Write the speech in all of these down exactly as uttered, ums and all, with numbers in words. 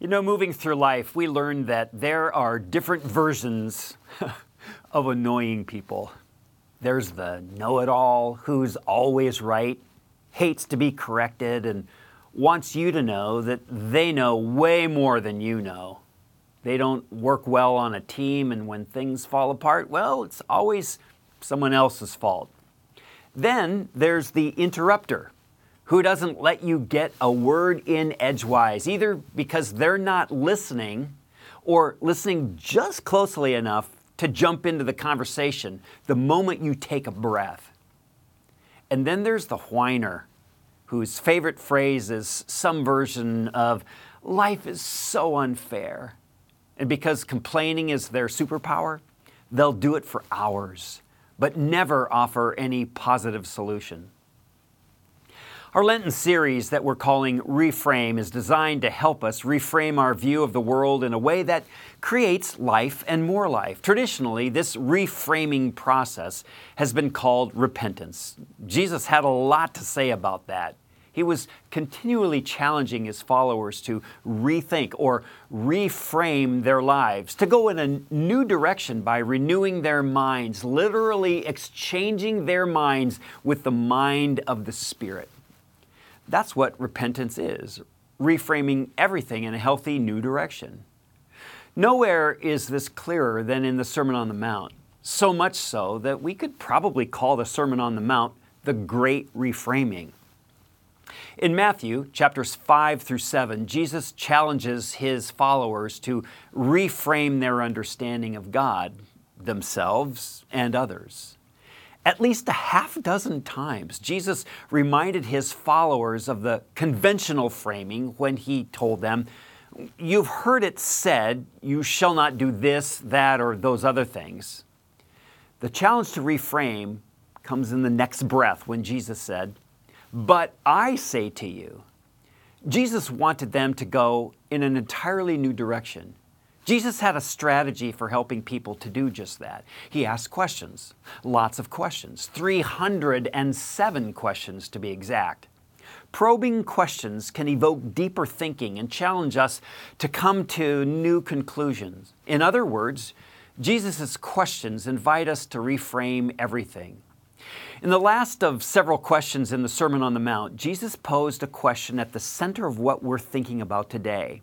You know, moving through life, we learn that there are different versions of annoying people. There's the know-it-all who's always right, hates to be corrected, and wants you to know that they know way more than you know. They don't work well on a team, and when things fall apart, well, it's always someone else's fault. Then there's the interrupter, who doesn't let you get a word in edgewise, either because they're not listening or listening just closely enough to jump into the conversation the moment you take a breath. And then there's the whiner, whose favorite phrase is some version of, "Life is so unfair." And because complaining is their superpower, they'll do it for hours, but never offer any positive solution. Our Lenten series that we're calling Reframe is designed to help us reframe our view of the world in a way that creates life and more life. Traditionally, this reframing process has been called repentance. Jesus had a lot to say about that. He was continually challenging his followers to rethink or reframe their lives, to go in a new direction by renewing their minds, literally exchanging their minds with the mind of the Spirit. That's what repentance is, reframing everything in a healthy new direction. Nowhere is this clearer than in the Sermon on the Mount, so much so that we could probably call the Sermon on the Mount the Great Reframing. In Matthew chapters five through seven, Jesus challenges his followers to reframe their understanding of God, themselves, and others. At least a half dozen times, Jesus reminded his followers of the conventional framing when he told them, "You've heard it said, you shall not do this, that, or those other things." The challenge to reframe comes in the next breath when Jesus said, "But I say to you." Jesus wanted them to go in an entirely new direction. Jesus had a strategy for helping people to do just that. He asked questions, lots of questions, three hundred seven questions to be exact. Probing questions can evoke deeper thinking and challenge us to come to new conclusions. In other words, Jesus' questions invite us to reframe everything. In the last of several questions in the Sermon on the Mount, Jesus posed a question at the center of what we're thinking about today.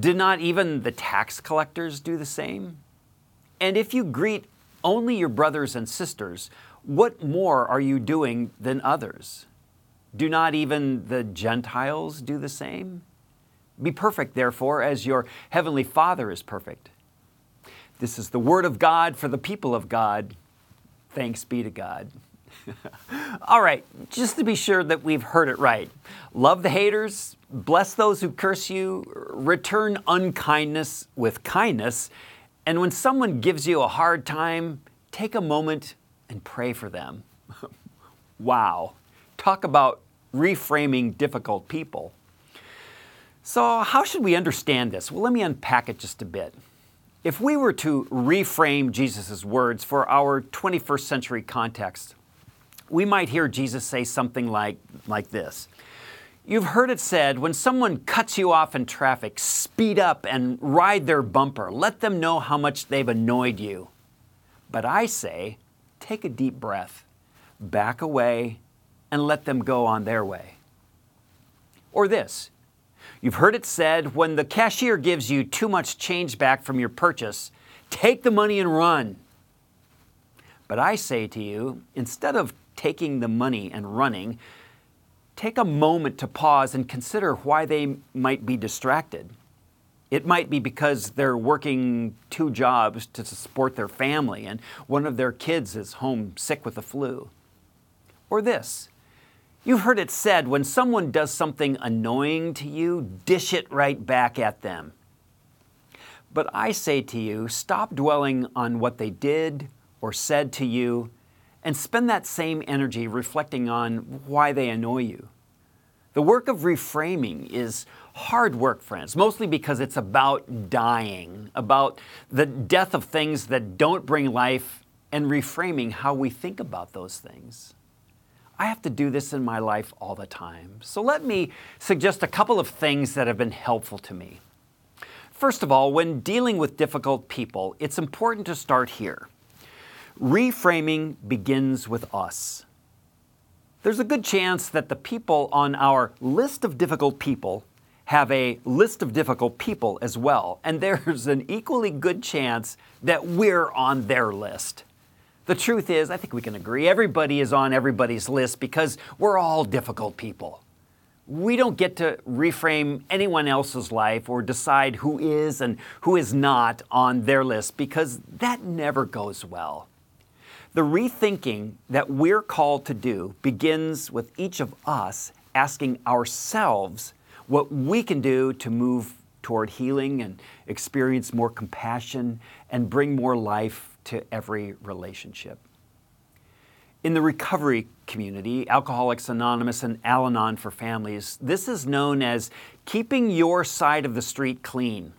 Did not even the tax collectors do the same? And if you greet only your brothers and sisters, what more are you doing than others? Do not even the Gentiles do the same? Be perfect, therefore, as your heavenly Father is perfect." This is the word of God for the people of God. Thanks be to God. All right, just to be sure that we've heard it right. Love the haters, bless those who curse you, return unkindness with kindness, and when someone gives you a hard time, take a moment and pray for them. Wow, talk about reframing difficult people. So how should we understand this? Well, let me unpack it just a bit. If we were to reframe Jesus' words for our twenty-first century context, we might hear Jesus say something like, like this. "You've heard it said, when someone cuts you off in traffic, speed up and ride their bumper. Let them know how much they've annoyed you. But I say, take a deep breath, back away, and let them go on their way." Or this. "You've heard it said, when the cashier gives you too much change back from your purchase, take the money and run. But I say to you, instead of taking the money and running, take a moment to pause and consider why they might be distracted. It might be because they're working two jobs to support their family and one of their kids is home sick with the flu." Or this. You've heard it said, when someone does something annoying to you, dish it right back at them. But I say to you, stop dwelling on what they did or said to you, and spend that same energy reflecting on why they annoy you. The work of reframing is hard work, friends, mostly because it's about dying, about the death of things that don't bring life, and reframing how we think about those things. I have to do this in my life all the time. So let me suggest a couple of things that have been helpful to me. First of all, when dealing with difficult people, it's important to start here. Reframing begins with us. There's a good chance that the people on our list of difficult people have a list of difficult people as well, and there's an equally good chance that we're on their list. The truth is, I think we can agree, everybody is on everybody's list because we're all difficult people. We don't get to reframe anyone else's life or decide who is and who is not on their list because that never goes well. The rethinking that we're called to do begins with each of us asking ourselves what we can do to move toward healing and experience more compassion and bring more life to every relationship. In the recovery community, Alcoholics Anonymous and Al-Anon for families, this is known as keeping your side of the street clean.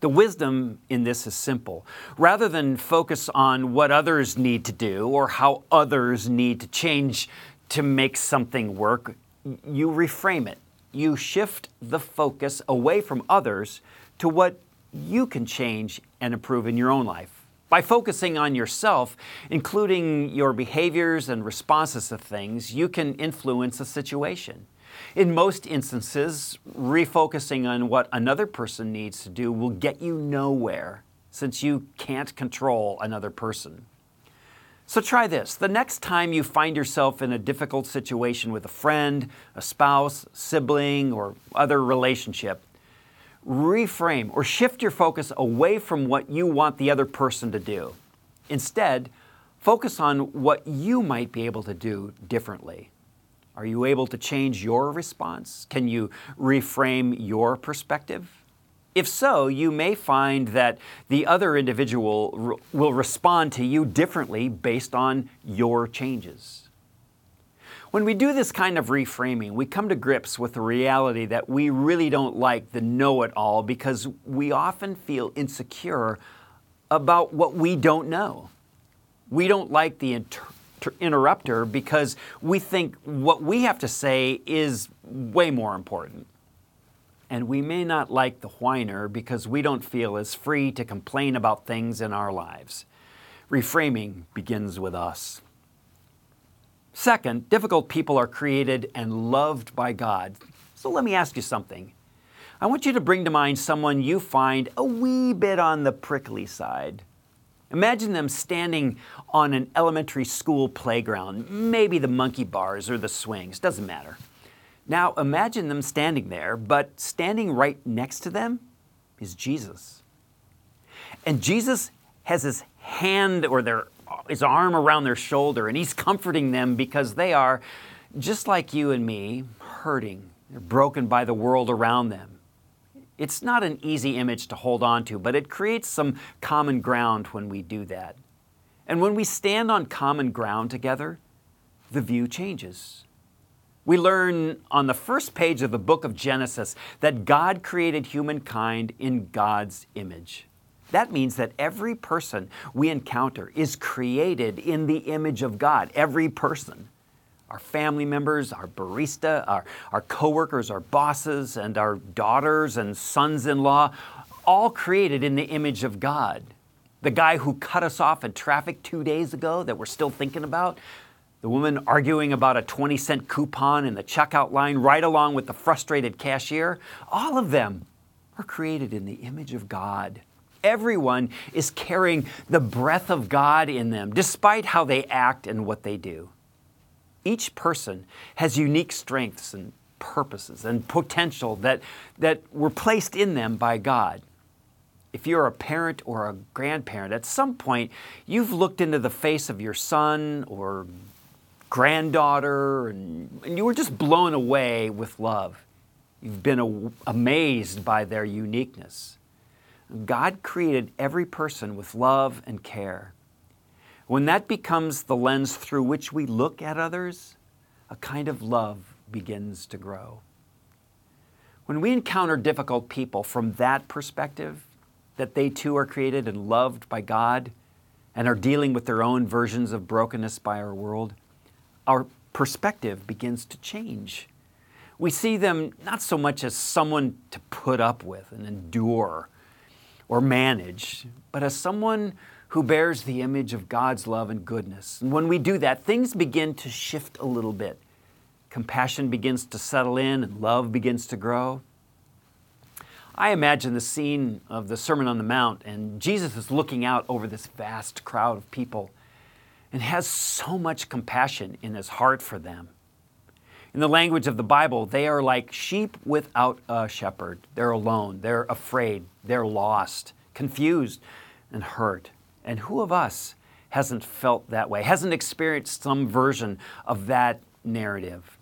The wisdom in this is simple. Rather than focus on what others need to do or how others need to change to make something work, you reframe it. You shift the focus away from others to what you can change and improve in your own life. By focusing on yourself, including your behaviors and responses to things, you can influence a situation. In most instances, refocusing on what another person needs to do will get you nowhere, since you can't control another person. So try this. The next time you find yourself in a difficult situation with a friend, a spouse, sibling, or other relationship, reframe or shift your focus away from what you want the other person to do. Instead, focus on what you might be able to do differently. Are you able to change your response? Can you reframe your perspective? If so, you may find that the other individual will respond to you differently based on your changes. When we do this kind of reframing, we come to grips with the reality that we really don't like the know-it-all because we often feel insecure about what we don't know. We don't like the inter- interrupter because we think what we have to say is way more important. And we may not like the whiner because we don't feel as free to complain about things in our lives. Reframing begins with us. Second, difficult people are created and loved by God. So let me ask you something. I want you to bring to mind someone you find a wee bit on the prickly side. Imagine them standing on an elementary school playground, maybe the monkey bars or the swings, doesn't matter. Now imagine them standing there, but standing right next to them is Jesus. And Jesus has his hand or their his arm around their shoulder, and he's comforting them because they are, just like you and me, hurting. They're broken by the world around them. It's not an easy image to hold on to, but it creates some common ground when we do that. And when we stand on common ground together, the view changes. We learn on the first page of the book of Genesis that God created humankind in God's image. That means that every person we encounter is created in the image of God, every person. Our family members, our barista, our, our coworkers, our bosses, and our daughters and sons-in-law, all created in the image of God. The guy who cut us off in traffic two days ago that we're still thinking about, the woman arguing about a twenty cent coupon in the checkout line right along with the frustrated cashier, all of them are created in the image of God. Everyone is carrying the breath of God in them, despite how they act and what they do. Each person has unique strengths and purposes and potential that, that were placed in them by God. If you're a parent or a grandparent, at some point, you've looked into the face of your son or granddaughter, and, and you were just blown away with love. You've been a- amazed by their uniqueness. God created every person with love and care. When that becomes the lens through which we look at others, a kind of love begins to grow. When we encounter difficult people from that perspective, that they too are created and loved by God and are dealing with their own versions of brokenness by our world, our perspective begins to change. We see them not so much as someone to put up with and endure or manage, but as someone who bears the image of God's love and goodness. And when we do that, things begin to shift a little bit. Compassion begins to settle in and love begins to grow. I imagine the scene of the Sermon on the Mount, and Jesus is looking out over this vast crowd of people and has so much compassion in his heart for them. In the language of the Bible, they are like sheep without a shepherd. They're alone, they're afraid, they're lost, confused, and hurt. And who of us hasn't felt that way, hasn't experienced some version of that narrative?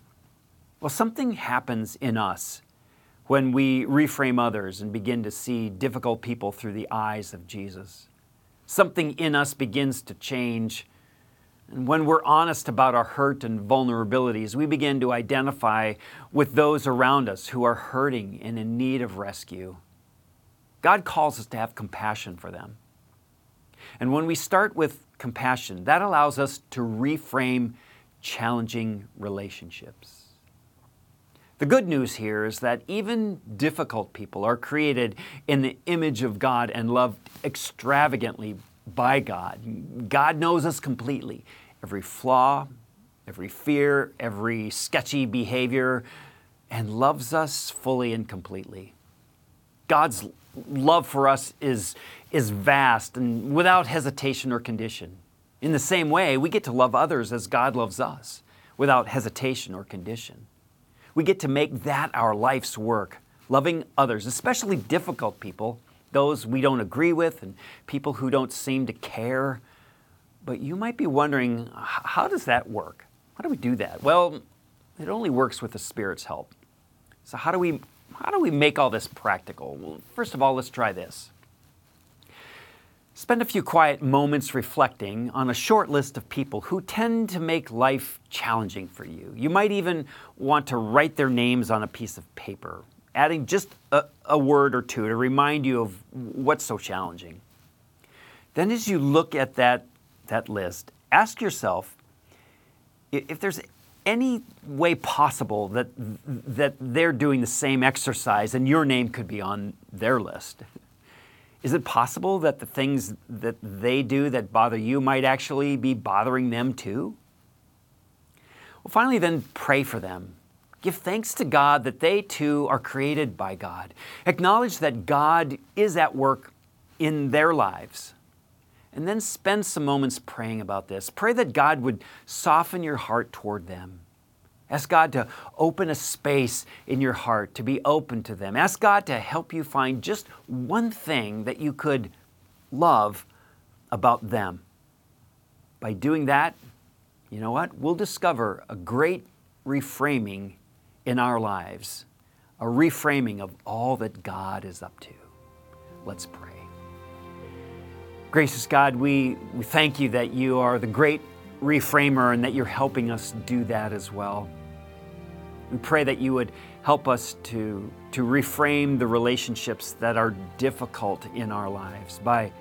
Well, something happens in us when we reframe others and begin to see difficult people through the eyes of Jesus. Something in us begins to change. And when we're honest about our hurt and vulnerabilities, we begin to identify with those around us who are hurting and in need of rescue. God calls us to have compassion for them. And when we start with compassion, that allows us to reframe challenging relationships. The good news here is that even difficult people are created in the image of God and loved extravagantly by God. God knows us completely. Every flaw, every fear, every sketchy behavior, and loves us fully and completely. God's love for us is, is vast and without hesitation or condition. In the same way, we get to love others as God loves us, without hesitation or condition. We get to make that our life's work, loving others, especially difficult people, those we don't agree with and people who don't seem to care. But you might be wondering, how does that work? How do we do that? Well, it only works with the Spirit's help. So how do we, how do we make all this practical? Well, first of all, let's try this. Spend a few quiet moments reflecting on a short list of people who tend to make life challenging for you. You might even want to write their names on a piece of paper, adding just a, a word or two to remind you of what's so challenging. Then as you look at that, that list, ask yourself if there's any way possible that, that they're doing the same exercise and your name could be on their list. Is it possible that the things that they do that bother you might actually be bothering them too? Well, finally, then pray for them. Give thanks to God that they too are created by God. Acknowledge that God is at work in their lives. And then spend some moments praying about this. Pray that God would soften your heart toward them. Ask God to open a space in your heart, to be open to them. Ask God to help you find just one thing that you could love about them. By doing that, you know what? We'll discover a great reframing in our lives, a reframing of all that God is up to. Let's pray. Gracious God, we, we thank you that you are the great reframer and that you're helping us do that as well. We pray that you would help us to, to reframe the relationships that are difficult in our lives by,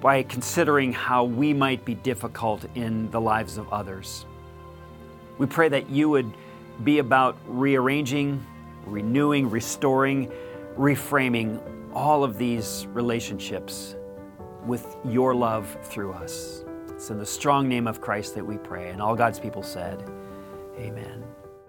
by considering how we might be difficult in the lives of others. We pray that you would be about rearranging, renewing, restoring, reframing all of these relationships with your love through us. It's in the strong name of Christ that we pray, and all God's people said, amen.